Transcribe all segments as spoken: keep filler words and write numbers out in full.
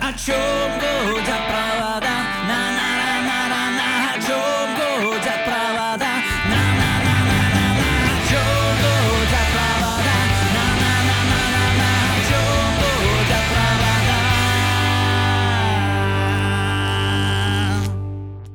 О чем гудят провода? На-на-на-на-на-на. О чем гудят провода? На-на-на-на-на-на. О чем гудят провода? На-на-на-на-на-на. О чем гудят провода?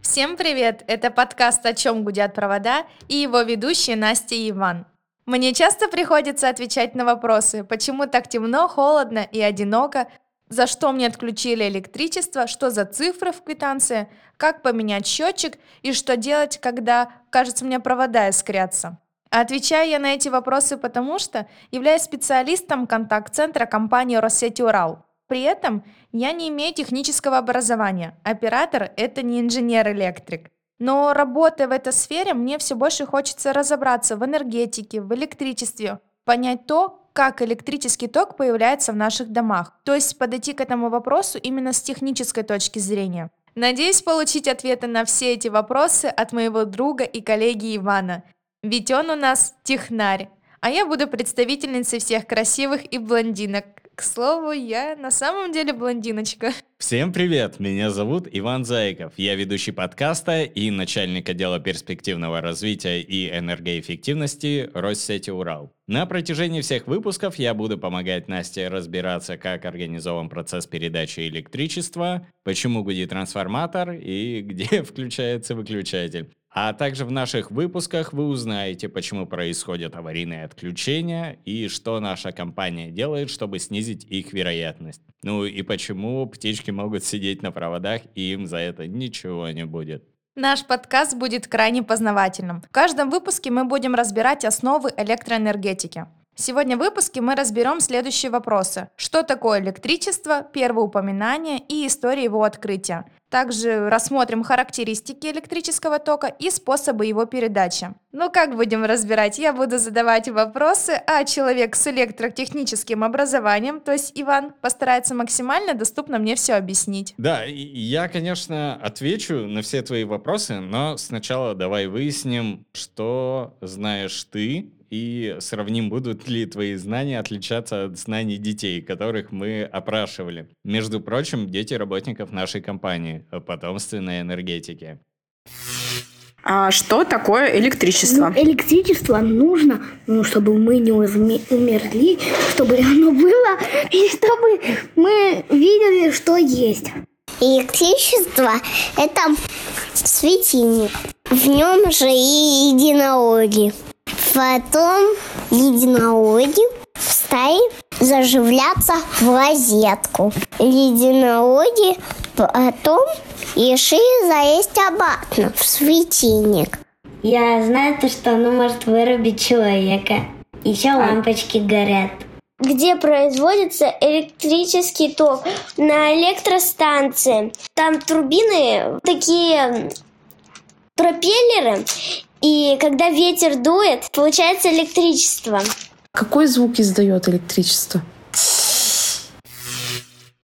Всем привет! Это подкаст «О чем гудят провода» и его ведущие Настя и Иван. Мне часто приходится отвечать на вопросы, почему так темно, холодно и одиноко, за что мне отключили электричество, что за цифры в квитанции, как поменять счетчик и что делать, когда, кажется, у меня провода искрятся. Отвечаю я на эти вопросы потому, что являюсь специалистом контакт-центра компании «Россети Урал». При этом я не имею технического образования, оператор – это не инженер-электрик. Но работая в этой сфере, мне все больше хочется разобраться в энергетике, в электричестве, понять то, как электрический ток появляется в наших домах. То есть подойти к этому вопросу именно с технической точки зрения. Надеюсь получить ответы на все эти вопросы от моего друга и коллеги Ивана. Ведь он у нас технарь, а я буду представительницей всех красивых и блондинок. К слову, я на самом деле блондиночка. Всем привет, меня зовут Иван Зайков. Я ведущий подкаста и начальник отдела перспективного развития и энергоэффективности Россети Урал. На протяжении всех выпусков я буду помогать Насте разбираться, как организован процесс передачи электричества, почему гудит трансформатор и где включается выключатель. А также в наших выпусках вы узнаете, почему происходят аварийные отключения и что наша компания делает, чтобы снизить их вероятность. Ну и почему птички могут сидеть на проводах, и им за это ничего не будет. Наш подкаст будет крайне познавательным. В каждом выпуске мы будем разбирать основы электроэнергетики. Сегодня в выпуске мы разберем следующие вопросы. Что такое электричество, первое упоминание и история его открытия. Также рассмотрим характеристики электрического тока и способы его передачи. Ну как будем разбирать? Я буду задавать вопросы, а человек с электротехническим образованием, то есть Иван, постарается максимально доступно мне все объяснить. Да, я, конечно, отвечу на все твои вопросы, но сначала давай выясним, что знаешь ты, и сравним, будут ли твои знания отличаться от знаний детей, которых мы опрашивали. Между прочим, дети работников нашей компании, потомственной энергетики. А что такое электричество? Ну, электричество нужно, ну, чтобы мы не умерли, чтобы оно было, и чтобы мы видели, что есть. Электричество – это светильник. В нем же и единороги. Потом единороги стали заживляться в розетку. Единороги потом решили залезть обратно в светильник. Я знаю, то, что оно может вырубить человека. Еще лампочки горят. Где производится электрический ток? На электростанции. Там турбины, такие пропеллеры. И когда ветер дует, получается электричество. Какой звук издает электричество?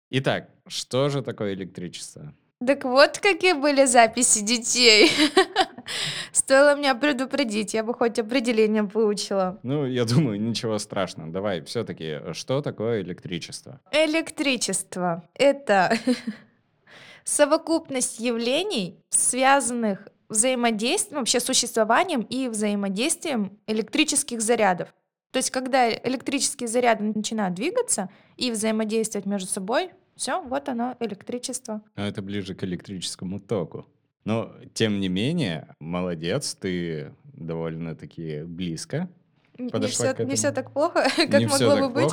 Итак, что же такое электричество? Так вот, какие были записи детей. Стоило меня предупредить, я бы хоть определение выучила. Ну, я думаю, ничего страшного. Давай, все-таки, что такое электричество? Электричество — это совокупность явлений, связанных взаимодействием, вообще существованием и взаимодействием электрических зарядов. То есть, когда электрические заряды начинают двигаться и взаимодействовать между собой, все, вот оно, электричество. А это ближе к электрическому току. Но, тем не менее, молодец, ты довольно-таки близко. Не все, не все так плохо, как не могло бы быть.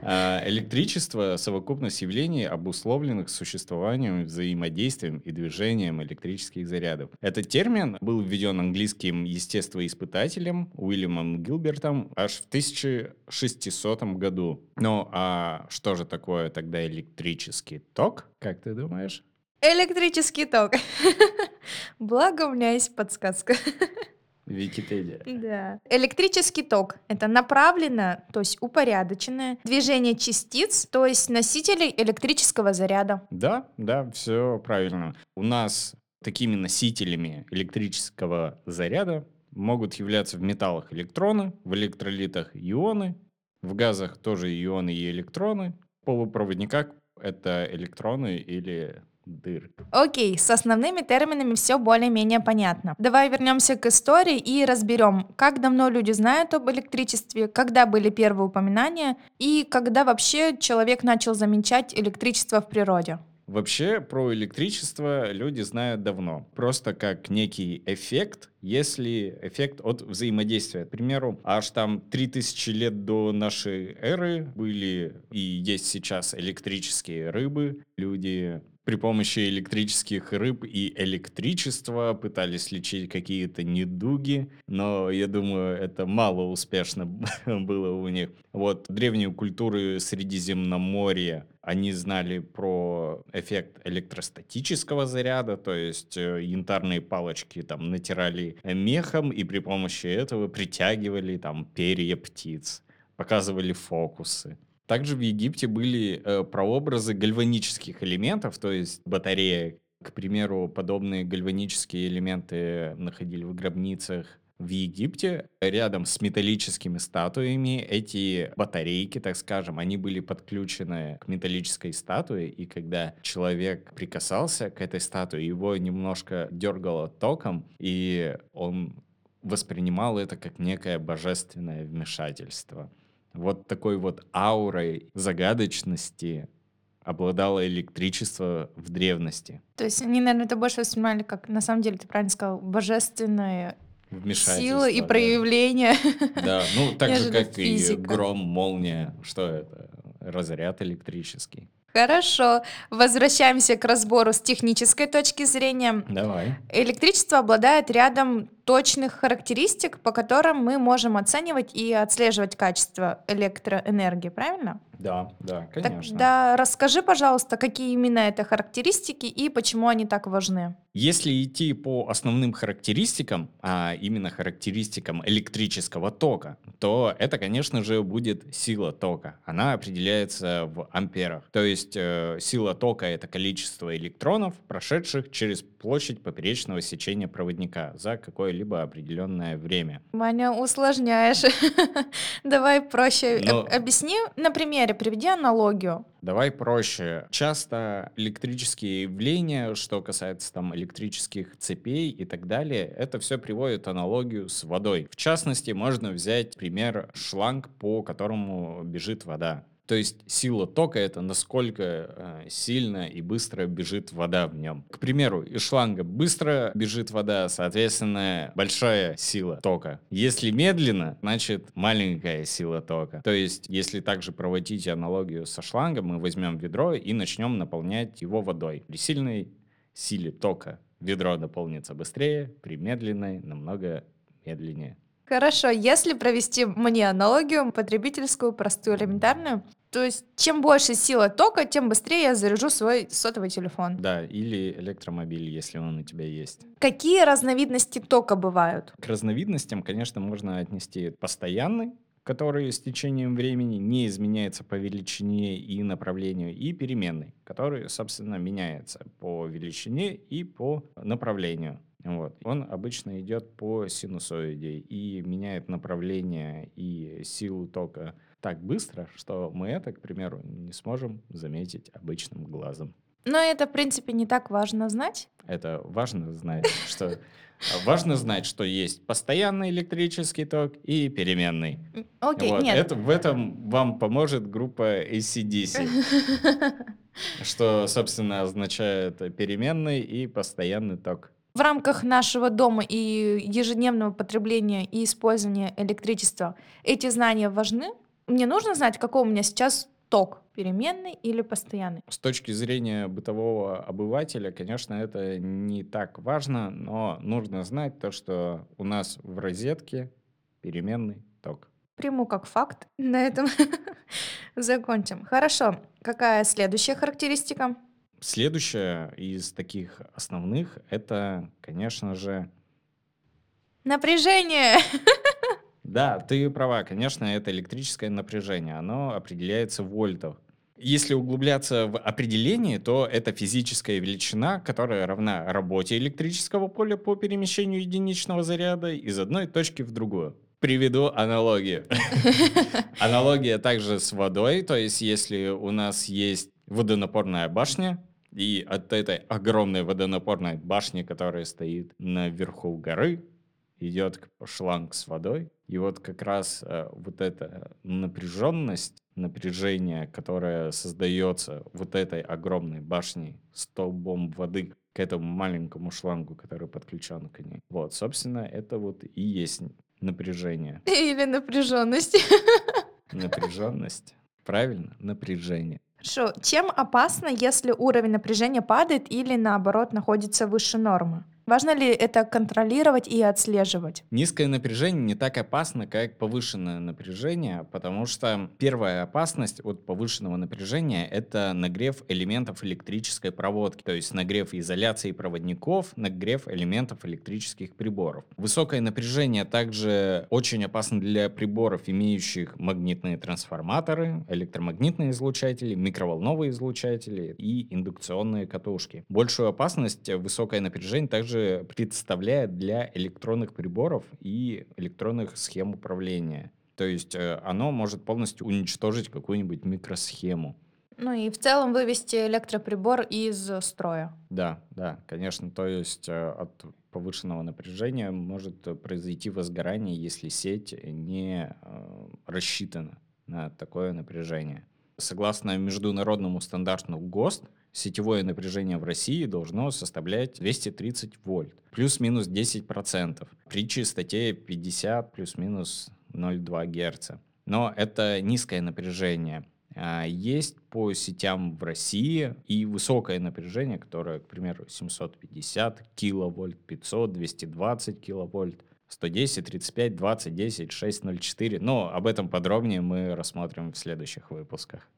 А, электричество — совокупность явлений, обусловленных существованием, взаимодействием и движением электрических зарядов. Этот термин был введен английским естествоиспытателем Уильямом Гилбертом аж в тысяча шестисотом году. Ну а что же такое тогда электрический ток, как ты думаешь? Электрический ток. Благо у меня есть подсказка. Википедия. Да. Электрический ток — это направленное, то есть упорядоченное движение частиц, то есть носителей электрического заряда. Да, да, все правильно. У нас такими носителями электрического заряда могут являться в металлах электроны, в электролитах ионы, в газах тоже ионы и электроны, в полупроводниках это электроны или дыры. Окей, с основными терминами все более-менее понятно. Давай вернемся к истории и разберем, как давно люди знают об электричестве, когда были первые упоминания и когда вообще человек начал замечать электричество в природе. Вообще про электричество люди знают давно, просто как некий эффект, если эффект от взаимодействия. К примеру, аж там три тысячи лет до нашей эры были и есть сейчас электрические рыбы. Люди при помощи электрических рыб и электричества пытались лечить какие-то недуги, но, я думаю, это мало успешно было у них. Вот древние культуры Средиземноморья, они знали про эффект электростатического заряда, то есть янтарные палочки там натирали мехом и при помощи этого притягивали там перья птиц, показывали фокусы. Также в Египте были э, прообразы гальванических элементов, то есть батареи. К примеру, подобные гальванические элементы находили в гробницах в Египте. Рядом с металлическими статуями эти батарейки, так скажем, они были подключены к металлической статуе, и когда человек прикасался к этой статуе, его немножко дергало током, и он воспринимал это как некое божественное вмешательство. Вот такой вот аурой загадочности обладало электричество в древности. То есть они, наверное, это больше воспринимали как, на самом деле, ты правильно сказал, божественные силы и да. проявления. Да, ну так же, как физика. И гром, молния. Что это? Разряд электрический. Хорошо. Возвращаемся к разбору с технической точки зрения. Давай. Электричество обладает рядом точных характеристик, по которым мы можем оценивать и отслеживать качество электроэнергии, правильно? Да, да, конечно. Тогда расскажи, пожалуйста, какие именно это характеристики и почему они так важны. Если идти по основным характеристикам, а именно характеристикам электрического тока, то это, конечно же, будет сила тока. Она определяется в амперах. То есть э, сила тока — это количество электронов, прошедших через площадь поперечного сечения проводника за какое-либо определенное время. Ваня, усложняешь. Давай проще. Но... Объясни на примере, приведи аналогию. Давай проще. Часто электрические явления, что касается там электрических цепей и так далее, это все приводит аналогию с водой. В частности, можно взять пример шланг, по которому бежит вода. То есть сила тока — это насколько сильно и быстро бежит вода в нем. К примеру, из шланга быстро бежит вода, соответственно, большая сила тока. Если медленно, значит, маленькая сила тока. То есть, если также проводить аналогию со шлангом, мы возьмем ведро и начнем наполнять его водой. При сильной силе тока ведро наполнится быстрее, при медленной — намного медленнее. Хорошо, если провести мне аналогию потребительскую, простую, элементарную, то есть чем больше сила тока, тем быстрее я заряжу свой сотовый телефон. Да, или электромобиль, если он у тебя есть. Какие разновидности тока бывают? К разновидностям, конечно, можно отнести постоянный, который с течением времени не изменяется по величине и направлению, и переменный, который, собственно, меняется по величине и по направлению. Вот. Он обычно идет по синусоиде и меняет направление и силу тока так быстро, что мы это, к примеру, не сможем заметить обычным глазом. Но это, в принципе, не так важно знать. Это важно знать, что... Важно знать, что есть постоянный электрический ток и переменный. Окей, вот. Нет. Это, в этом вам поможет группа эй си ди си, что, собственно, означает переменный и постоянный ток. В рамках нашего дома и ежедневного потребления и использования электричества эти знания важны? Мне нужно знать, какой у меня сейчас ток, переменный или постоянный? С точки зрения бытового обывателя, конечно, это не так важно, но нужно знать то, что у нас в розетке переменный ток. Приму как факт. На этом закончим. Хорошо. Какая следующая характеристика? Следующее из таких основных — это, конечно же... Напряжение! Да, ты права, конечно, это электрическое напряжение, оно определяется в вольтах. Если углубляться в определение, то это физическая величина, которая равна работе электрического поля по перемещению единичного заряда из одной точки в другую. Приведу аналогию. Аналогия также с водой, то есть если у нас есть водонапорная башня, и от этой огромной водонапорной башни, которая стоит наверху горы, идет шланг с водой. И вот как раз э, вот эта напряженность, напряжение, которое создается вот этой огромной башней, столбом воды к этому маленькому шлангу, который подключен к ней. Вот, собственно, это вот и есть напряжение. Или напряженность. Напряженность. Правильно? Напряжение. Хорошо. Чем опасно, если уровень напряжения падает или, наоборот, находится выше нормы? Важно ли это контролировать и отслеживать? Низкое напряжение не так опасно, как повышенное напряжение, потому что первая опасность от повышенного напряжения – это нагрев элементов электрической проводки, то есть нагрев изоляции проводников, нагрев элементов электрических приборов. Высокое напряжение также очень опасно для приборов, имеющих магнитные трансформаторы, электромагнитные излучатели, микроволновые излучатели и индукционные катушки. Большую опасность высокое напряжение также представляет для электронных приборов и электронных схем управления. То есть оно может полностью уничтожить какую-нибудь микросхему. Ну и в целом вывести электроприбор из строя. Да, да, конечно. То есть от повышенного напряжения может произойти возгорание, если сеть не рассчитана на такое напряжение. Согласно международному стандарту ГОСТ, сетевое напряжение в России должно составлять двести тридцать вольт, плюс-минус десять процентов, при частоте пятьдесят плюс-минус ноль целых два герца. Но это низкое напряжение. Есть по сетям в России и высокое напряжение, которое, к примеру, семьсот пятьдесят киловольт, пятьсот, двести двадцать киловольт. сто десять, тридцать пять, двадцать, десять, шесть, ноль целых четыре. Но об этом подробнее мы рассмотрим в следующих выпусках.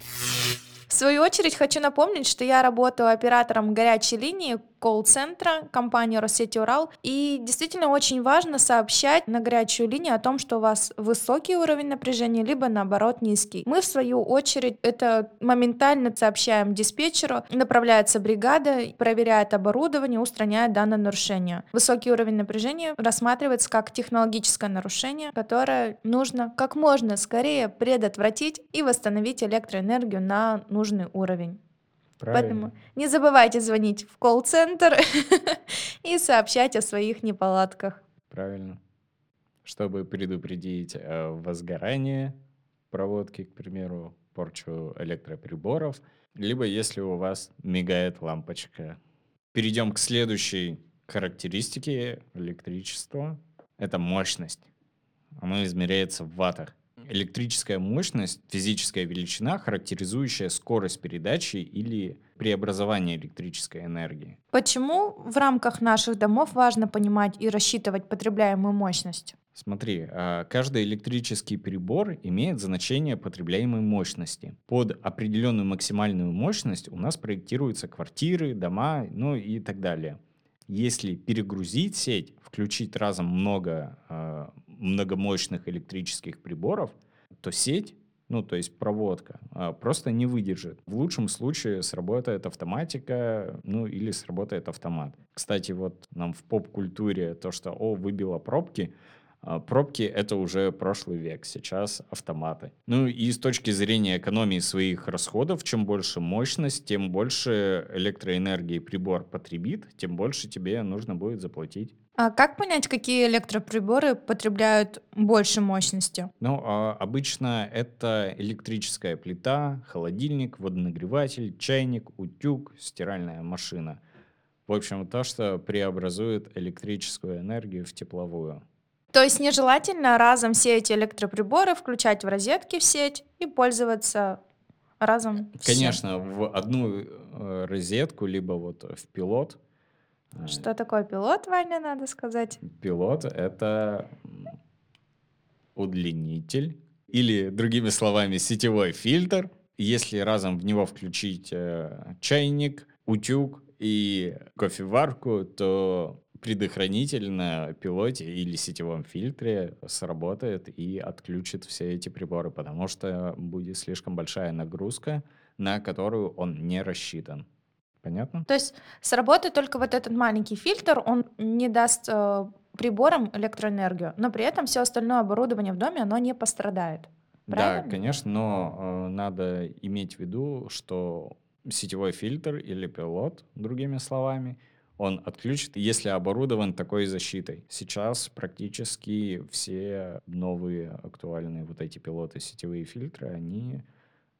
В свою очередь хочу напомнить, что я работаю оператором горячей линии колл-центра компании «Россети Урал». И действительно очень важно сообщать на горячую линию о том, что у вас высокий уровень напряжения, либо наоборот низкий. Мы в свою очередь это моментально сообщаем диспетчеру, направляется бригада, проверяет оборудование, устраняет данное нарушение. Высокий уровень напряжения рассматривается как технологическое нарушение, которое нужно как можно скорее предотвратить и восстановить электроэнергию на нужный уровень. Правильно. Поэтому не забывайте звонить в колл-центр и сообщать о своих неполадках. Правильно. Чтобы предупредить возгорание проводки, к примеру, порчу электроприборов, либо если у вас мигает лампочка. Перейдем к следующей характеристике электричества. Это мощность. Оно измеряется в ваттах. Электрическая мощность – физическая величина, характеризующая скорость передачи или преобразования электрической энергии. Почему в рамках наших домов важно понимать и рассчитывать потребляемую мощность? Смотри, каждый электрический прибор имеет значение потребляемой мощности. Под определенную максимальную мощность у нас проектируются квартиры, дома, ну и так далее. Если перегрузить сеть, включить разом много э, многомощных электрических приборов, то сеть, ну то есть проводка, э, просто не выдержит. В лучшем случае сработает автоматика, ну или сработает автомат. Кстати, вот нам в поп-культуре то, что «о, выбило пробки», пробки — это уже прошлый век, сейчас автоматы. Ну и с точки зрения экономии своих расходов, чем больше мощность, тем больше электроэнергии прибор потребит, тем больше тебе нужно будет заплатить. А как понять, какие электроприборы потребляют больше мощности? Ну, обычно это электрическая плита, холодильник, водонагреватель, чайник, утюг, стиральная машина. В общем, то, что преобразует электрическую энергию в тепловую. То есть нежелательно разом все эти электроприборы включать в розетки в сеть и пользоваться разом всем. Конечно, в одну розетку, либо вот в пилот. Что такое пилот, Ваня, надо сказать? Пилот — это удлинитель, или, другими словами, сетевой фильтр. Если разом в него включить чайник, утюг и кофеварку, то предохранитель на пилоте или сетевом фильтре сработает и отключит все эти приборы, потому что будет слишком большая нагрузка, на которую он не рассчитан. Понятно? То есть сработает только вот этот маленький фильтр, он не даст э, приборам электроэнергию, но при этом все остальное оборудование в доме, оно не пострадает. Правильно? Да, конечно, но э, надо иметь в виду, что сетевой фильтр или пилот, другими словами, он отключит, если оборудован такой защитой. Сейчас практически все новые актуальные вот эти пилоты, сетевые фильтры, они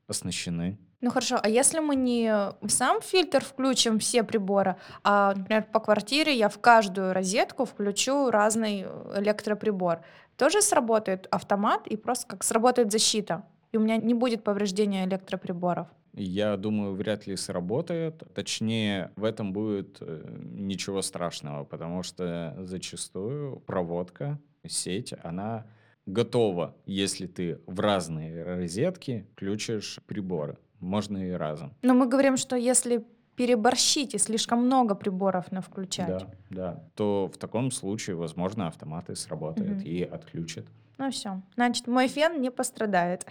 оснащены. Ну хорошо, а если мы не в сам фильтр включим все приборы, а, например, по квартире я в каждую розетку включу разный электроприбор, тоже сработает автомат и просто как сработает защита, и у меня не будет повреждения электроприборов? Я думаю, вряд ли сработает. Точнее, в этом будет ничего страшного, потому что зачастую проводка, сеть, она готова, если ты в разные розетки включишь приборы. Можно и разом. Но мы говорим, что если переборщить и слишком много приборов навключать, да, да, то в таком случае, возможно, автоматы сработают, угу, и отключат. Ну все, значит, мой фен не пострадает.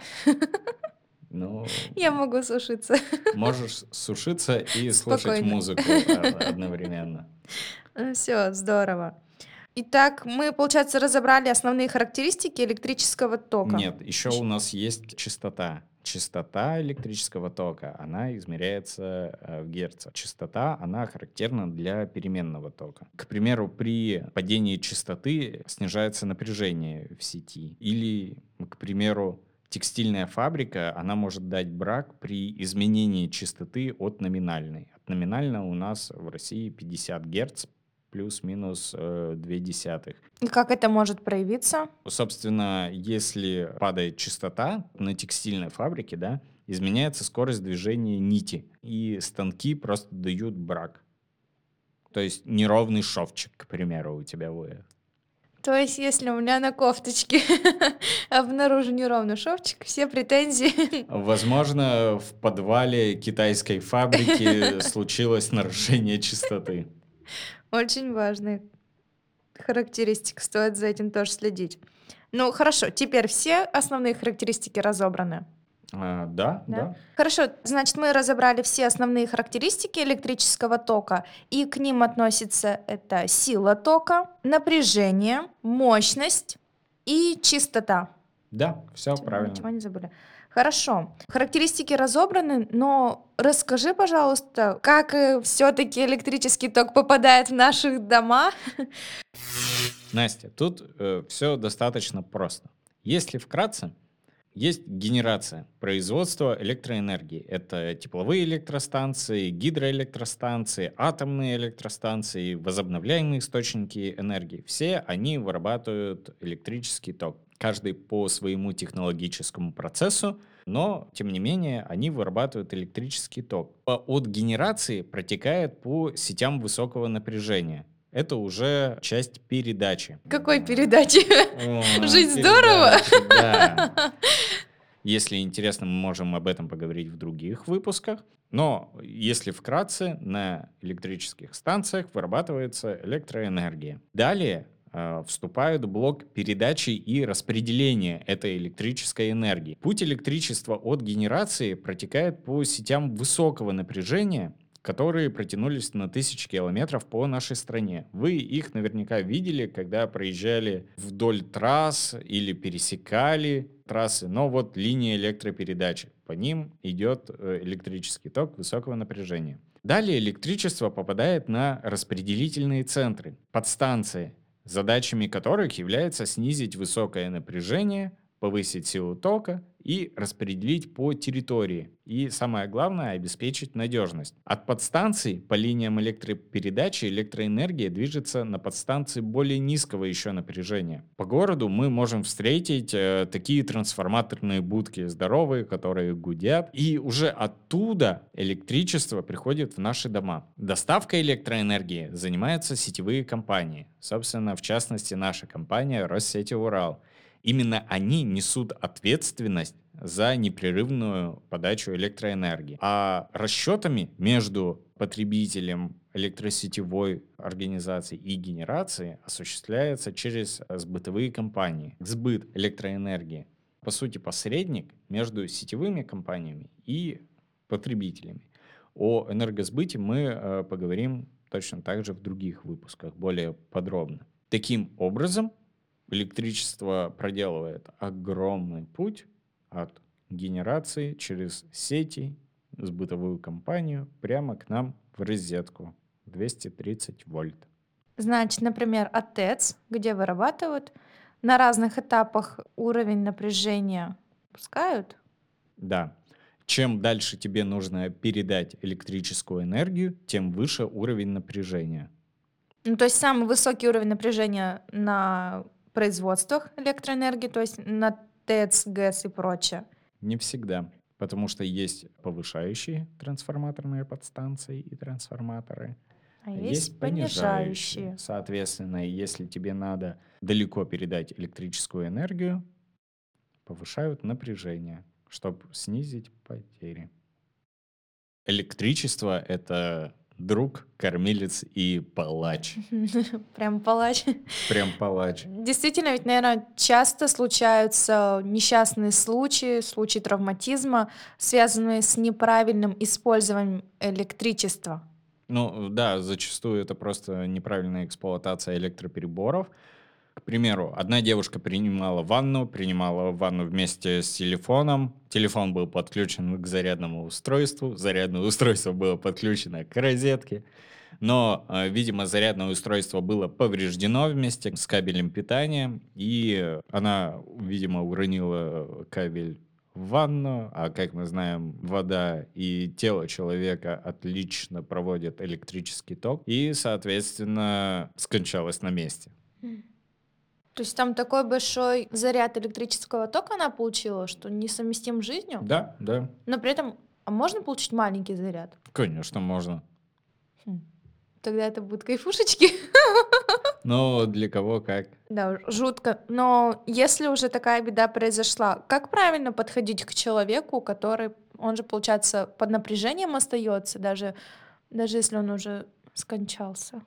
Ну, я могу сушиться. Можешь сушиться и слушать спокойно музыку одновременно. Все, здорово. Итак, мы, получается, разобрали основные характеристики электрического тока. Нет, еще у нас есть частота. Частота электрического тока, она измеряется в герцах. Частота, она характерна для переменного тока. К примеру, при падении частоты снижается напряжение в сети. Или, к примеру, текстильная фабрика, она может дать брак при изменении частоты от номинальной. От номинальной у нас в России пятьдесят герц плюс-минус э, две десятых. И как это может проявиться? Собственно, если падает частота на текстильной фабрике, да, изменяется скорость движения нити, и станки просто дают брак. То есть неровный шовчик, к примеру, у тебя выехал. То есть, если у меня на кофточке обнаружен неровный шовчик, все претензии... Возможно, в подвале китайской фабрики случилось нарушение частоты. Очень важная характеристика, стоит за этим тоже следить. Ну, хорошо, теперь все основные характеристики разобраны. А, да, да, да. Хорошо, значит, мы разобрали все основные характеристики электрического тока, и к ним относятся это сила тока, напряжение, мощность и частота. Да, все ничего, правильно. Ничего не забыли. Хорошо, характеристики разобраны, но расскажи, пожалуйста, как все-таки электрический ток попадает в наши дома? Настя, тут э, все достаточно просто. Если вкратце, есть генерация, производство электроэнергии. Это тепловые электростанции, гидроэлектростанции, атомные электростанции, возобновляемые источники энергии. Все они вырабатывают электрический ток. Каждый по своему технологическому процессу, но, тем не менее, они вырабатывают электрический ток. От генерации протекает по сетям высокого напряжения. Это уже часть передачи. Какой передачи? О, жить передачи, здорово? Да. Если интересно, мы можем об этом поговорить в других выпусках. Но, если вкратце, на электрических станциях вырабатывается электроэнергия. Далее вступают в блок передачи и распределения этой электрической энергии. Путь электричества от генерации протекает по сетям высокого напряжения, которые протянулись на тысячи километров по нашей стране. Вы их наверняка видели, когда проезжали вдоль трасс или пересекали трассы, но вот линия электропередачи. По ним идет электрический ток высокого напряжения. Далее электричество попадает на распределительные центры, подстанции, задачами которых является снизить высокое напряжение, повысить силу тока и распределить по территории. И самое главное, обеспечить надежность. От подстанций по линиям электропередачи электроэнергия движется на подстанции более низкого еще напряжения. По городу мы можем встретить э, такие трансформаторные будки здоровые, которые гудят. И уже оттуда электричество приходит в наши дома. Доставкой электроэнергии занимаются сетевые компании. Собственно, в частности, наша компания «Россети Урал». Именно они несут ответственность за непрерывную подачу электроэнергии. А расчетами между потребителем электросетевой организации и генерации осуществляется через сбытовые компании. Сбыт электроэнергии, по сути, посредник между сетевыми компаниями и потребителями. О энергосбыте мы поговорим точно так же в других выпусках, более подробно. Таким образом, электричество проделывает огромный путь от генерации через сети с бытовую компанию прямо к нам в розетку двести тридцать вольт. Значит, например, от ТЭЦ, где вырабатывают, на разных этапах уровень напряжения пускают? Да. Чем дальше тебе нужно передать электрическую энергию, тем выше уровень напряжения. Ну, то есть самый высокий уровень напряжения на производствах электроэнергии, то есть на ТЭЦ, ГЭС и прочее? Не всегда, потому что есть повышающие трансформаторные подстанции и трансформаторы. А есть, есть понижающие. понижающие. Соответственно, если тебе надо далеко передать электрическую энергию, повышают напряжение, чтобы снизить потери. Электричество — это друг, кормилец и палач. Прям палач. Прям палач. Действительно, ведь, наверное, часто случаются несчастные случаи, случаи травматизма, связанные с неправильным использованием электричества. Ну да, зачастую это просто неправильная эксплуатация электропереборов. К примеру, одна девушка принимала ванну, принимала ванну вместе с телефоном. Телефон был подключен к зарядному устройству, зарядное устройство было подключено к розетке. Но, видимо, зарядное устройство было повреждено вместе с кабелем питания, и она, видимо, уронила кабель в ванну, а, как мы знаем, вода и тело человека отлично проводят электрический ток, и, соответственно, скончалась на месте. То есть там такой большой заряд электрического тока она получила, что несовместим с жизнью? Да, да. Но при этом, а можно получить маленький заряд? Конечно, можно. Хм. Тогда это будут кайфушечки. Но для кого как. Да, жутко. Но если уже такая беда произошла, как правильно подходить к человеку, который, он же, получается, под напряжением остается, даже, даже если он уже скончался?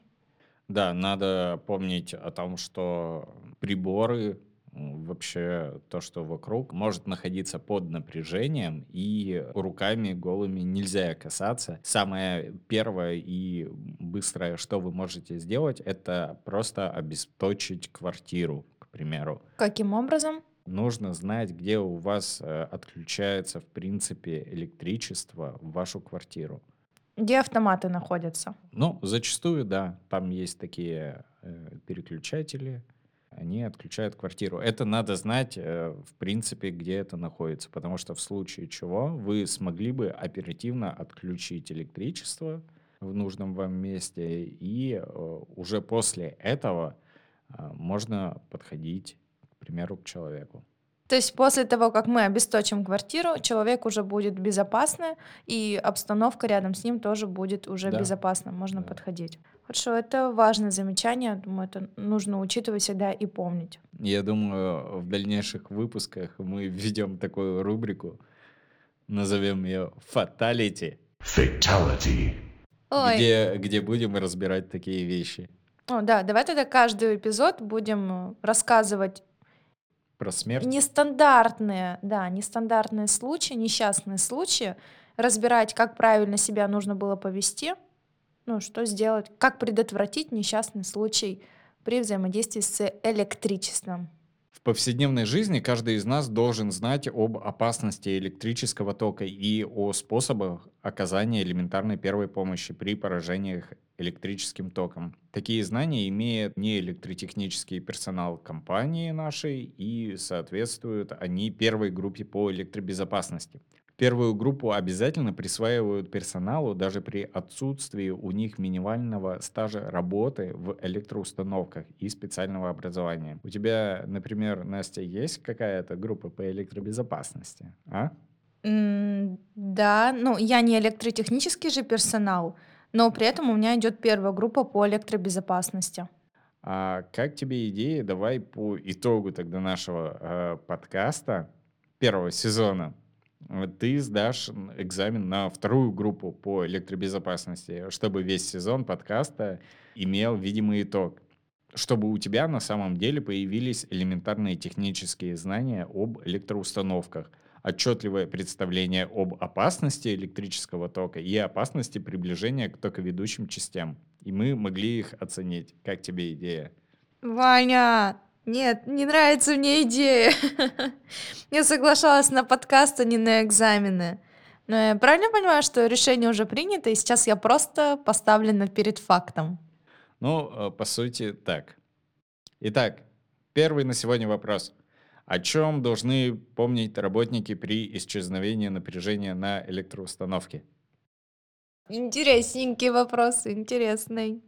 Да, надо помнить о том, что приборы, вообще то, что вокруг, может находиться под напряжением, и руками голыми нельзя касаться. Самое первое и быстрое, что вы можете сделать, это просто обесточить квартиру, к примеру. Каким образом? Нужно знать, где у вас отключается, в принципе, электричество в вашу квартиру. Где автоматы находятся? Ну, зачастую, да. Там есть такие переключатели, они отключают квартиру. Это надо знать, в принципе, где это находится, потому что в случае чего вы смогли бы оперативно отключить электричество в нужном вам месте, и уже после этого можно подходить, к примеру, к человеку. То есть после того, как мы обесточим квартиру, человек уже будет безопасный, и обстановка рядом с ним тоже будет уже да. безопасна, можно да. подходить. Хорошо, это важное замечание, думаю, это нужно учитывать всегда и помнить. Я думаю, в дальнейших выпусках мы введем такую рубрику, назовем ее «Фаталити», Fatality. Где, где будем разбирать такие вещи. О, да, давай тогда каждый эпизод будем рассказывать про смерть. Нестандартные, да, нестандартные случаи, несчастные случаи, разбирать, как правильно себя нужно было повести, ну, что сделать, как предотвратить несчастный случай при взаимодействии с электричеством. В повседневной жизни каждый из нас должен знать об опасности электрического тока и о способах оказания элементарной первой помощи при поражениях электрическим током. Такие знания имеет неэлектротехнический персонал компании нашей, и соответствуют они первой группе по электробезопасности. Первую группу обязательно присваивают персоналу даже при отсутствии у них минимального стажа работы в электроустановках и специального образования. У тебя, например, Настя, есть какая-то группа по электробезопасности? А? Mm, да, ну я не электротехнический же персонал, но при этом у меня идет первая группа по электробезопасности. А как тебе идея? Давай по итогу тогда нашего э, подкаста первого сезона ты сдашь экзамен на вторую группу по электробезопасности, чтобы весь сезон подкаста имел видимый итог, чтобы у тебя на самом деле появились элементарные технические знания об электроустановках, отчетливое представление об опасности электрического тока и опасности приближения к токоведущим частям. И мы могли их оценить. Как тебе идея? Ваня, Нет, не нравится мне идея. Я соглашалась на подкаст, а не на экзамены. Но я правильно понимаю, что решение уже принято, и сейчас я просто поставлена перед фактом? Ну, по сути, так. Итак, первый на сегодня вопрос. О чем должны помнить работники при исчезновении напряжения на электроустановке? Интересненький вопрос, интересный.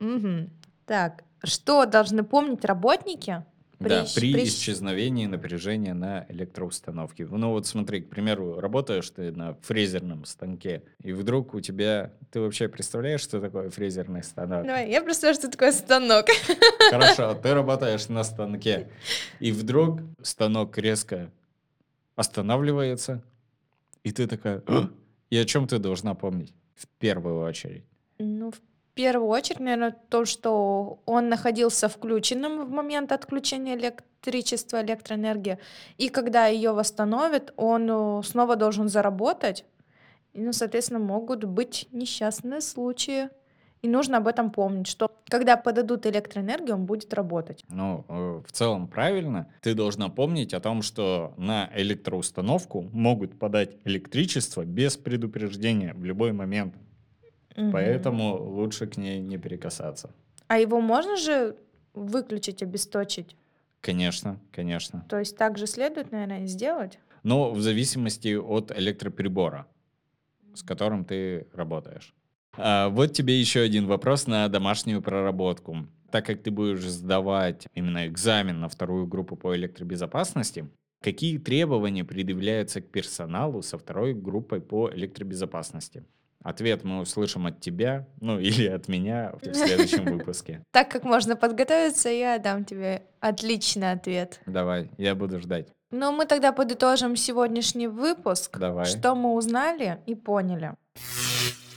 Угу. Так, что должны помнить работники? При, да, при, при исчезновении напряжения на электроустановке. Ну вот смотри, к примеру, работаешь ты на фрезерном станке, и вдруг у тебя... Ты вообще представляешь, что такое фрезерный станок? Давай, я представляю, что такое станок. Хорошо, ты работаешь на станке, и вдруг станок резко останавливается, и ты такая... И о чем ты должна помнить в первую очередь? Ну, в В первую очередь, наверное, то, что он находился включенным в момент отключения электричества, электроэнергии, и когда ее восстановят, он снова должен заработать, и, ну, соответственно, могут быть несчастные случаи, и нужно об этом помнить, что когда подадут электроэнергию, он будет работать. Ну, в целом правильно, ты должна помнить о том, что на электроустановку могут подать электричество без предупреждения в любой момент. Поэтому угу. лучше к ней не прикасаться. А его можно же выключить, обесточить? Конечно, конечно. То есть так же следует, наверное, и сделать? Ну, в зависимости от электроприбора, с которым ты работаешь. А вот тебе еще один вопрос на домашнюю проработку. Так как ты будешь сдавать именно экзамен на вторую группу по электробезопасности, какие требования предъявляются к персоналу со второй группой по электробезопасности? Ответ мы услышим от тебя, ну или от меня в следующем выпуске. Так как можно подготовиться, я дам тебе отличный ответ. Давай, я буду ждать. Ну, мы тогда подытожим сегодняшний выпуск. Давай. Что мы узнали и поняли.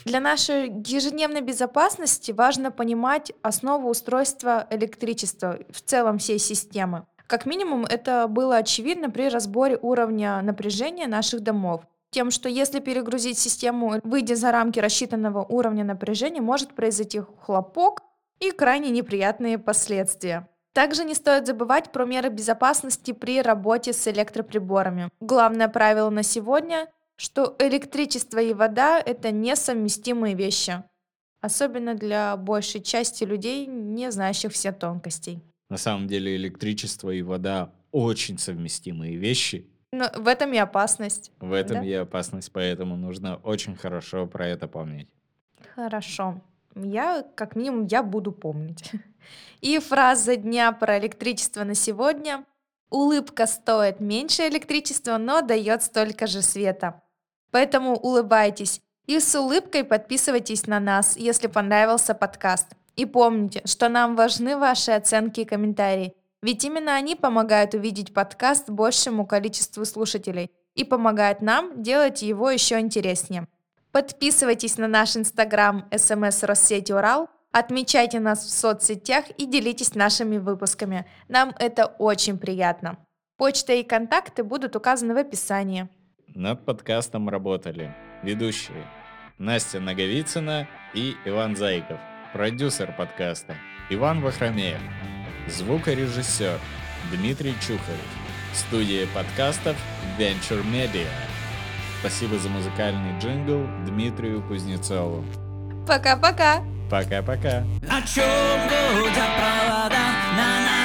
Для нашей ежедневной безопасности важно понимать основу устройства электричества, в целом всей системы. Как минимум, это было очевидно при разборе уровня напряжения наших домов. Тем, что если перегрузить систему, выйдя за рамки рассчитанного уровня напряжения, может произойти хлопок и крайне неприятные последствия. Также не стоит забывать про меры безопасности при работе с электроприборами. Главное правило на сегодня, что электричество и вода – это несовместимые вещи, особенно для большей части людей, не знающих все тонкостей. На самом деле электричество и вода – очень совместимые вещи. Но в этом и опасность. В этом да? и опасность, поэтому нужно очень хорошо про это помнить. Хорошо. Я, как минимум, я буду помнить. И фраза дня про электричество на сегодня. Улыбка стоит меньше электричества, но дает столько же света. Поэтому улыбайтесь. И с улыбкой подписывайтесь на нас, если понравился подкаст. И помните, что нам важны ваши оценки и комментарии. Ведь именно они помогают увидеть подкаст большему количеству слушателей и помогают нам делать его еще интереснее. Подписывайтесь на наш инстаграм эс эм эс Россети Урал, отмечайте нас в соцсетях и делитесь нашими выпусками. Нам это очень приятно. Почта и контакты будут указаны в описании. Над подкастом работали ведущие Настя Наговицына и Иван Зайков, продюсер подкаста Иван Вахромеев. Звукорежиссер Дмитрий Чухов. Студия подкастов Venture Media. Спасибо за музыкальный джингл Дмитрию Кузнецову. Пока-пока. Пока-пока. О чем будут провода на нас?